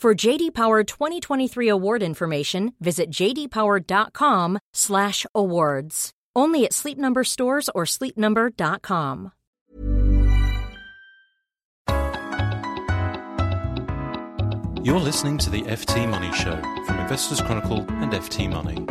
For J.D. Power 2023 award information, visit jdpower.com/awards. Only at Sleep Number stores or sleepnumber.com. You're listening to the FT Money Show from Investors Chronicle and FT Money.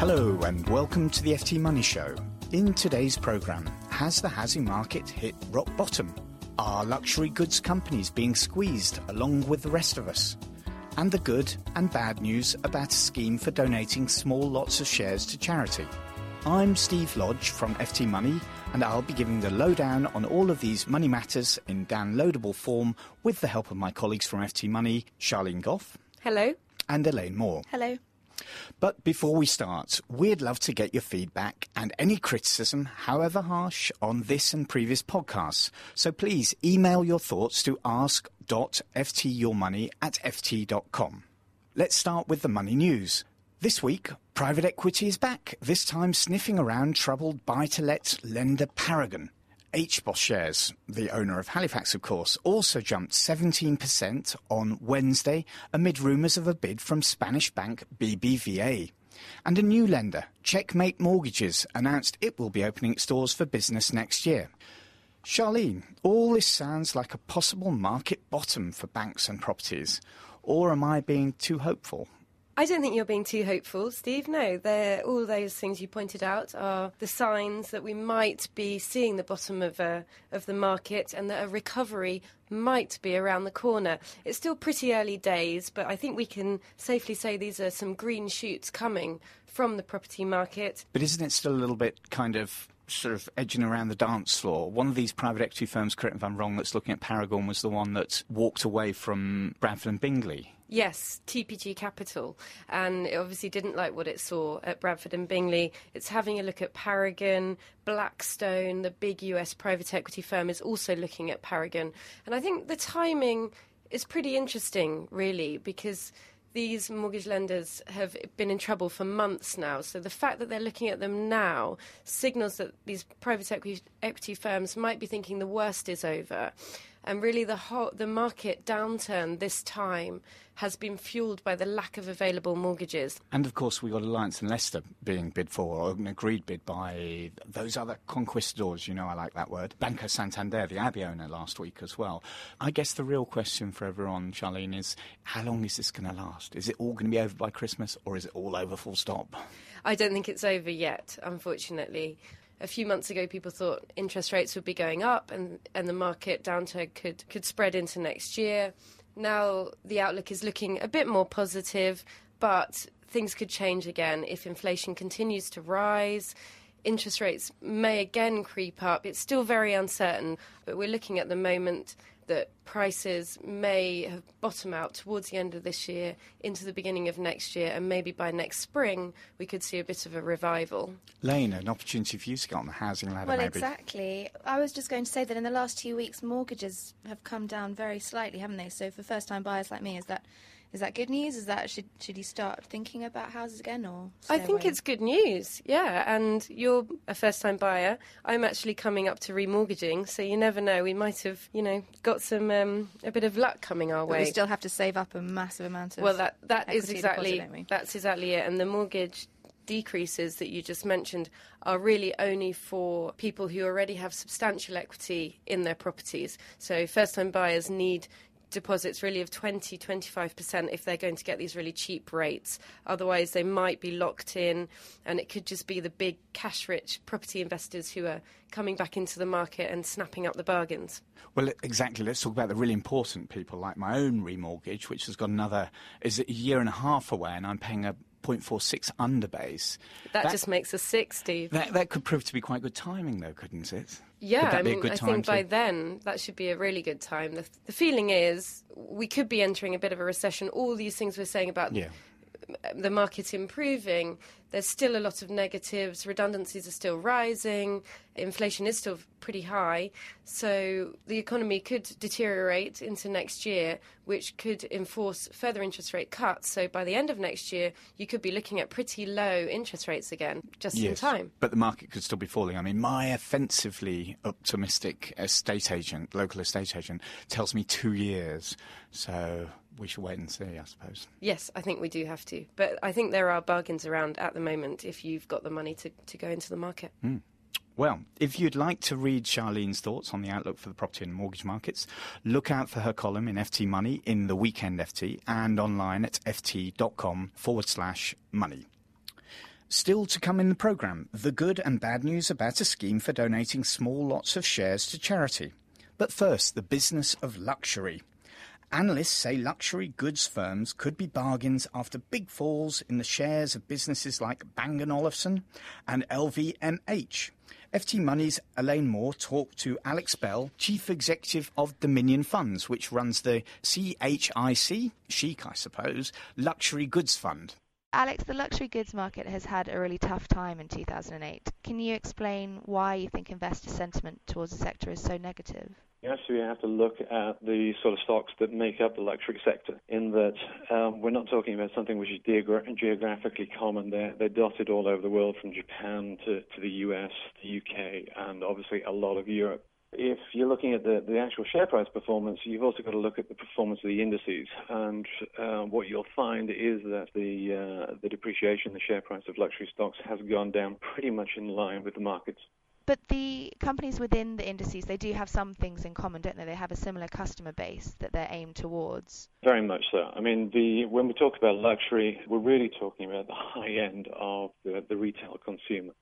Hello and welcome to the FT Money Show. In today's programme, has the housing market hit rock bottom? Are luxury goods companies being squeezed along with the rest of us? And the good and bad news about a scheme for donating small lots of shares to charity. I'm Steve Lodge from FT Money, and I'll be giving the lowdown on all of these money matters in downloadable form with the help of my colleagues from FT Money, Charlene Goff. Hello. And Elaine Moore. Hello. But before we start, we'd love to get your feedback and any criticism, however harsh, on this and previous podcasts. So please email your thoughts to ask.ftyourmoney@ft.com. Let's start with the money news. This week, private equity is back, this time sniffing around troubled buy-to-let lender Paragon. HBOS shares, the owner of Halifax, of course, also jumped 17% on Wednesday amid rumours of a bid from Spanish bank BBVA. And a new lender, Checkmate Mortgages, announced it will be opening its doors for business next year. Charlene, all this sounds like a possible market bottom for banks and properties. Or am I being too hopeful? I don't think you're being too hopeful, Steve. No, all those things you pointed out are the signs that we might be seeing the bottom of the market and that a recovery might be around the corner. It's still pretty early days, but I think we can safely say these are some green shoots coming from the property market. But isn't it still a little bit sort of edging around the dance floor? One of these private equity firms, correct me if I'm wrong, that's looking at Paragon was the one that walked away from Bradford and Bingley. Yes, TPG Capital. And it obviously didn't like what it saw at Bradford and Bingley. It's having a look at Paragon. Blackstone, the big US private equity firm, is also looking at Paragon. And I think the timing is pretty interesting, really, because these mortgage lenders have been in trouble for months now. So the fact that they're looking at them now signals that these private equity firms might be thinking the worst is over. And really the market downturn this time has been fuelled by the lack of available mortgages. And, of course, we've got Alliance and Leicester being bid for, or an agreed bid by those other conquistadors, you know I like that word, Banco Santander, the Abbey owner, last week as well. I guess the real question for everyone, Charlene, is how long is this going to last? Is it all going to be over by Christmas, or is it all over full stop? I don't think it's over yet, unfortunately. A few months ago, people thought interest rates would be going up and the market downturn could spread into next year. Now the outlook is looking a bit more positive, but things could change again if inflation continues to rise. Interest rates may again creep up. It's still very uncertain, but we're looking at the moment that prices may have bottomed out towards the end of this year into the beginning of next year, and maybe by next spring we could see a bit of a revival. Lane, an opportunity for you to get on the housing ladder, maybe. Well, exactly. I was just going to say that in the last 2 weeks, mortgages have come down very slightly, haven't they? So for first-time buyers like me, is that good news? Is that should you start thinking about houses again, or? I think it's good news, yeah. And you're a first-time buyer. I'm actually coming up to remortgaging, so you never know. We might have, got some a bit of luck coming our way. But we still have to save up a massive amount of. Well, that is exactly it, and the mortgage decreases that you just mentioned are really only for people who already have substantial equity in their properties. So first-time buyers need deposits really of 20, 25% if they're going to get these really cheap rates. Otherwise, they might be locked in, and it could just be the big cash-rich property investors who are coming back into the market and snapping up the bargains. Well, exactly. Let's talk about the really important people, like my own remortgage, which has got is a year and a half away, and I'm paying a 0.46 underbase. That just makes a six, Steve. That could prove to be quite good timing, though, couldn't it? Yeah, I mean, I think by then that should be a really good time. The feeling is we could be entering a bit of a recession. All these things we're saying about the market improving, there's still a lot of negatives. Redundancies are still rising. Inflation is still pretty high. So the economy could deteriorate into next year, which could enforce further interest rate cuts. So by the end of next year, you could be looking at pretty low interest rates again, just in time. But the market could still be falling. I mean, my offensively optimistic local estate agent, tells me 2 years. So we should wait and see, I suppose. Yes, I think we do have to. But I think there are bargains around at the moment if you've got the money to go into the market. Mm. Well, if you'd like to read Charlene's thoughts on the outlook for the property and mortgage markets, look out for her column in FT Money in the Weekend FT and online at ft.com/money. Still to come in the programme, the good and bad news about a scheme for donating small lots of shares to charity. But first, the business of luxury. Analysts say luxury goods firms could be bargains after big falls in the shares of businesses like Bang & Olufsen and LVMH. FT Money's Elaine Moore talked to Alex Bell, Chief Executive of Dominion Funds, which runs the CHIC, I suppose, Luxury Goods Fund. Alex, the luxury goods market has had a really tough time in 2008. Can you explain why you think investor sentiment towards the sector is so negative? Actually, we have to look at the sort of stocks that make up the luxury sector, in that we're not talking about something which is geographically common. They're dotted all over the world, from Japan to the US, the UK, and obviously a lot of Europe. If you're looking at the actual share price performance, you've also got to look at the performance of the indices. And what you'll find is that the depreciation, the share price of luxury stocks, has gone down pretty much in line with the markets. But the companies within the indices, they do have some things in common, don't they? They have a similar customer base that they're aimed towards. Very much so. I mean, when we talk about luxury, we're really talking about the high end of the retail consumer.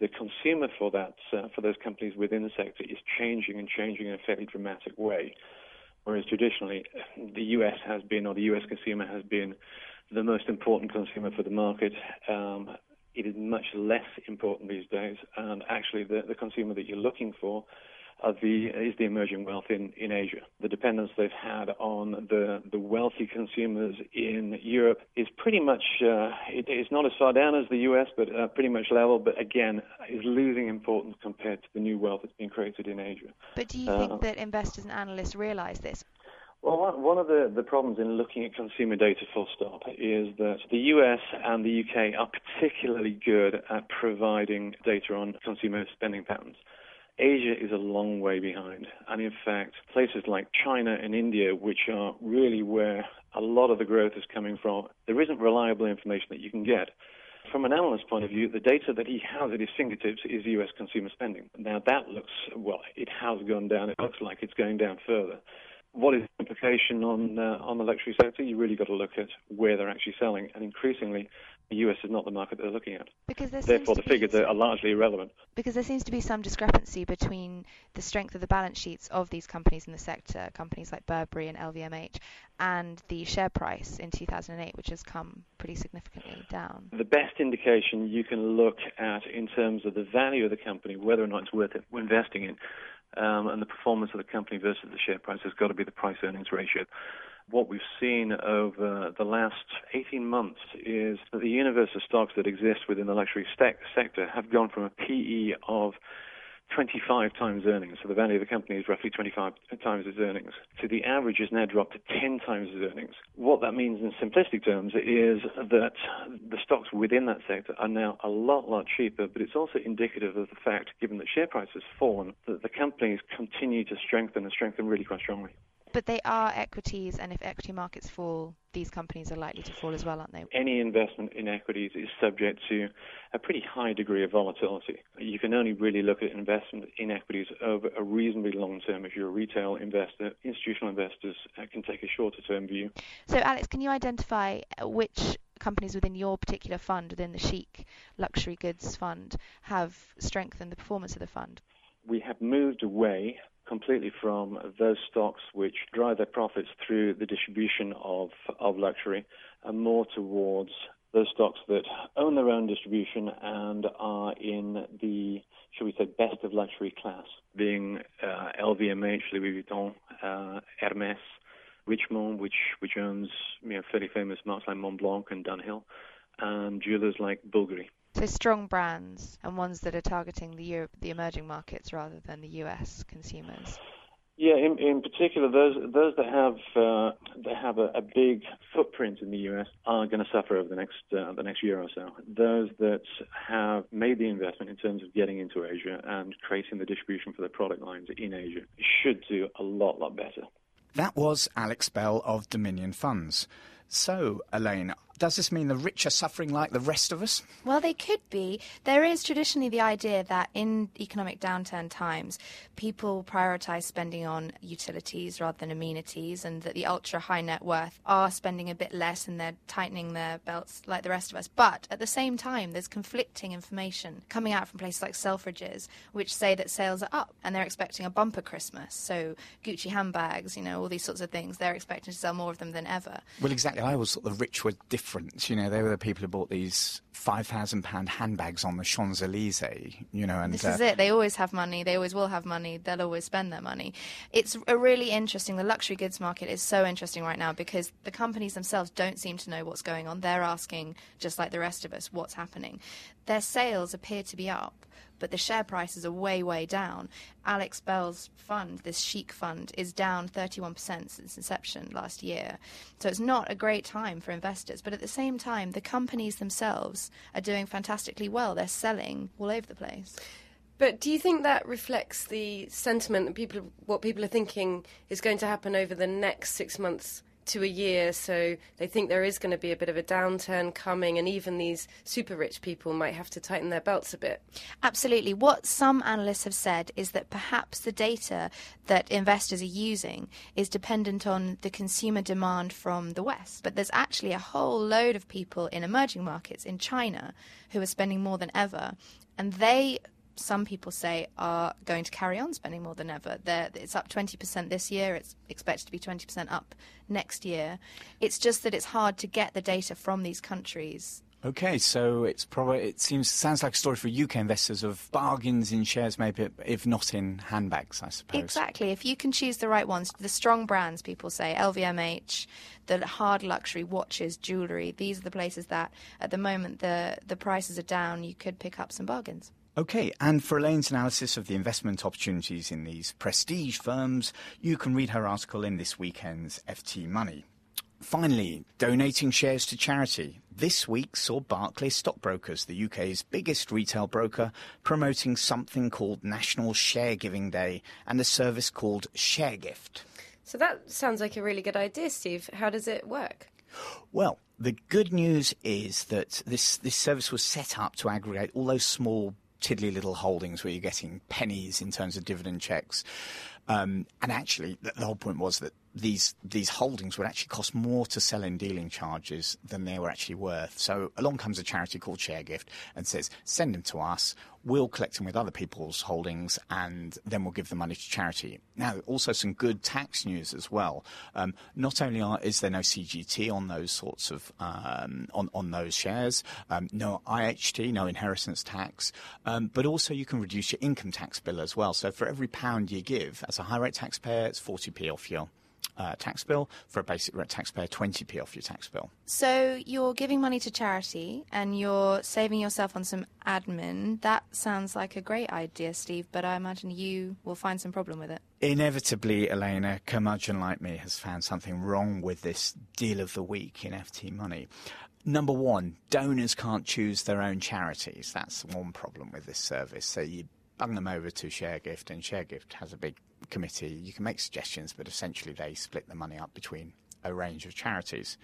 The consumer for those companies within the sector is changing in a fairly dramatic way. Whereas traditionally, the US consumer has been the most important consumer for the market. It is much less important these days, and actually the consumer that you're looking for is the emerging wealth in Asia. The dependence they've had on the wealthy consumers in Europe is pretty much, it's not as far down as the US, but pretty much level, but again, is losing importance compared to the new wealth that's been created in Asia. But do you think that investors and analysts realise this? Well, one of the problems in looking at consumer data full stop is that the US and the UK are particularly good at providing data on consumer spending patterns. Asia is a long way behind. And in fact, places like China and India, which are really where a lot of the growth is coming from, there isn't reliable information that you can get. From an analyst's point of view, the data that he has at his fingertips is US consumer spending. Now that it has gone down. It looks like it's going down further. What is the implication on the luxury sector? You really got to look at where they're actually selling, and increasingly, the US is not the market they're looking at. Therefore, the figures are largely irrelevant. Because there seems to be some discrepancy between the strength of the balance sheets of these companies in the sector, companies like Burberry and LVMH, and the share price in 2008, which has come pretty significantly down. The best indication you can look at in terms of the value of the company, whether or not it's worth it investing in, and the performance of the company versus the share price has got to be the price-earnings ratio. What we've seen over the last 18 months is that the universe of stocks that exist within the luxury sector have gone from a PE of 25 times earnings, so the value of the company is roughly 25 times its earnings, so the average has now dropped to 10 times its earnings. What that means in simplistic terms is that the stocks within that sector are now a lot cheaper, but it's also indicative of the fact, given that share prices have fallen, that the companies continue to strengthen really quite strongly. But they are equities, and if equity markets fall, these companies are likely to fall as well, aren't they? Any investment in equities is subject to a pretty high degree of volatility. You can only really look at investment in equities over a reasonably long term. If you're a retail investor, institutional investors can take a shorter term view. So, Alex, can you identify which companies within your particular fund, within the CHIC Luxury Goods Fund, have strengthened the performance of the fund? We have moved away completely from those stocks which drive their profits through the distribution of luxury, and more towards those stocks that own their own distribution and are in the, shall we say, best of luxury class, being LVMH, Louis Vuitton, Hermès, Richemont, which owns, you know, fairly famous marks like Montblanc and Dunhill, and jewelers like Bulgari. So strong brands, and ones that are targeting the emerging markets rather than the US consumers. Yeah, in particular, those that have a big footprint in the US are going to suffer over the next year or so. Those that have made the investment in terms of getting into Asia and creating the distribution for their product lines in Asia should do a lot better. That was Alex Bell of Dominion Funds. So, Elaine, does this mean the rich are suffering like the rest of us? Well, they could be. There is traditionally the idea that in economic downturn times, people prioritise spending on utilities rather than amenities, and that the ultra-high net worth are spending a bit less and they're tightening their belts like the rest of us. But at the same time, there's conflicting information coming out from places like Selfridges, which say that sales are up and they're expecting a bumper Christmas. So Gucci handbags, you know, all these sorts of things, they're expecting to sell more of them than ever. Well, exactly. I always thought the rich were different. You know, they were the people who bought these £5,000 handbags on the Champs Elysees. You know, and this is it. They always have money. They always will have money. They'll always spend their money. It's a really interesting. The luxury goods market is so interesting right now because the companies themselves don't seem to know what's going on. They're asking, just like the rest of us, what's happening. Their sales appear to be up, but the share prices are way down. Alex Bell's fund, this CHIC fund, is down 31% since inception last year. So it's not a great time for investors. But at the same time, the companies themselves are doing fantastically well. They're selling all over the place. But do you think that reflects the sentiment that what people are thinking is going to happen over the next 6 months to a year? So they think there is going to be a bit of a downturn coming, and even these super rich people might have to tighten their belts a bit. Absolutely. What some analysts have said is that perhaps the data that investors are using is dependent on the consumer demand from the West. But there's actually a whole load of people in emerging markets, in China, who are spending more than ever. And they, some people say, are going to carry on spending more than ever. It's up 20% this year. It's expected to be 20% up next year. It's just that it's hard to get the data from these countries. Okay, so it sounds like a story for UK investors of bargains in shares, maybe, if not in handbags, I suppose. Exactly. If you can choose the right ones, the strong brands, people say, LVMH, the hard luxury, watches, jewellery, these are the places that, at the moment, the prices are down. You could pick up some bargains. OK, and for Elaine's analysis of the investment opportunities in these prestige firms, you can read her article in this weekend's FT Money. Finally, donating shares to charity. This week saw Barclays Stockbrokers, the UK's biggest retail broker, promoting something called National Share Giving Day and a service called ShareGift. So that sounds like a really good idea, Steve. How does it work? Well, the good news is that this service was set up to aggregate all those small tiddly little holdings where you're getting pennies in terms of dividend checks. And actually, the whole point was that these holdings would actually cost more to sell in dealing charges than they were actually worth. So along comes a charity called ShareGift and says, send them to us, we'll collect them with other people's holdings, and then we'll give the money to charity. Now, also some good tax news as well. Not only is there no CGT on those sorts of on those shares, no IHT, no inheritance tax, but also you can reduce your income tax bill as well. So for every pound you give, as a high-rate taxpayer, it's 40p off your tax bill. For a basic rate taxpayer, 20p off your tax bill. So you're giving money to charity and you're saving yourself on some admin. That sounds like a great idea, Steve, but I imagine you will find some problem with it. Inevitably, Elaine, a curmudgeon like me has found something wrong with this deal of the week in FT Money. Number one, donors can't choose their own charities. That's one problem with this service. So you hand them over to ShareGift, and ShareGift has a big committee. You can make suggestions, but essentially they split the money up between a range of charities.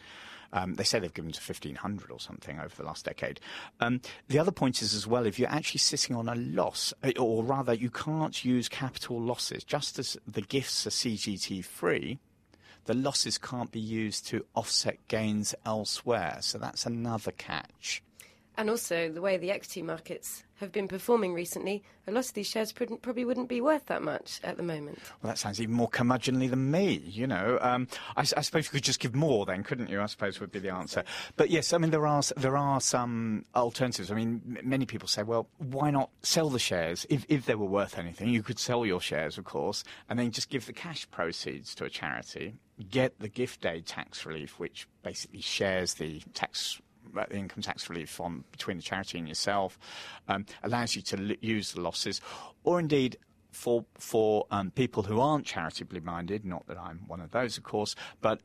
They say they've given to 1,500 or something over the last decade. The other point is as well, if you're actually sitting on a loss, or rather you can't use capital losses, just as the gifts are CGT free, the losses can't be used to offset gains elsewhere. So that's another catch. And also the way the equity markets have been performing recently, a lot of these shares probably wouldn't be worth that much at the moment. Well, that sounds even more curmudgeonly than me, you know. I suppose you could just give more then, couldn't you? I suppose would be the answer. But yes, I mean, there are some alternatives. I mean, many people say, well, why not sell the shares? If they were worth anything, you could sell your shares, of course, and then just give the cash proceeds to a charity, get the gift aid tax relief, which basically shares the income tax relief on between the charity and yourself, allows you to use the losses, or indeed for people who aren't charitably minded, not that I'm one of those, of course, but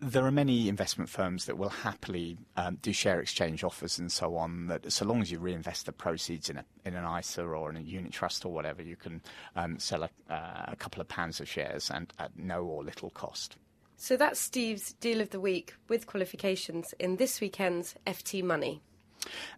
there are many investment firms that will happily do share exchange offers and so on, that so long as you reinvest the proceeds in an ISA or in a unit trust or whatever, you can sell a couple of pounds of shares and at no or little cost. So that's Steve's Deal of the Week with qualifications in this weekend's FT Money.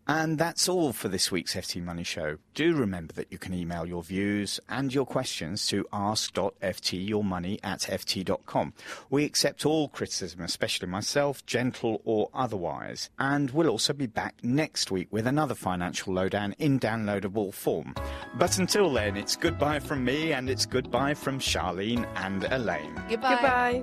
And that's all for this week's FT Money Show. Do remember that you can email your views and your questions to ask.ftyourmoney@ft.com. We accept all criticism, especially myself, gentle or otherwise. And we'll also be back next week with another financial lowdown in downloadable form. But until then, it's goodbye from me, and it's goodbye from Charlene and Elaine. Goodbye. Goodbye.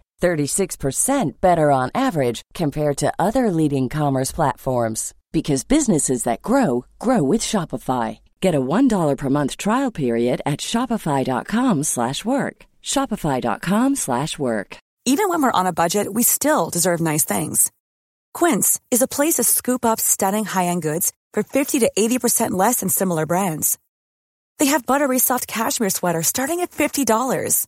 36% better on average compared to other leading commerce platforms. Because businesses that grow, grow with Shopify. Get a $1 per month trial period at shopify.com/work. Shopify.com/work. Even when we're on a budget, we still deserve nice things. Quince is a place to scoop up stunning high-end goods for 50 to 80% less than similar brands. They have buttery soft cashmere sweaters starting at $50.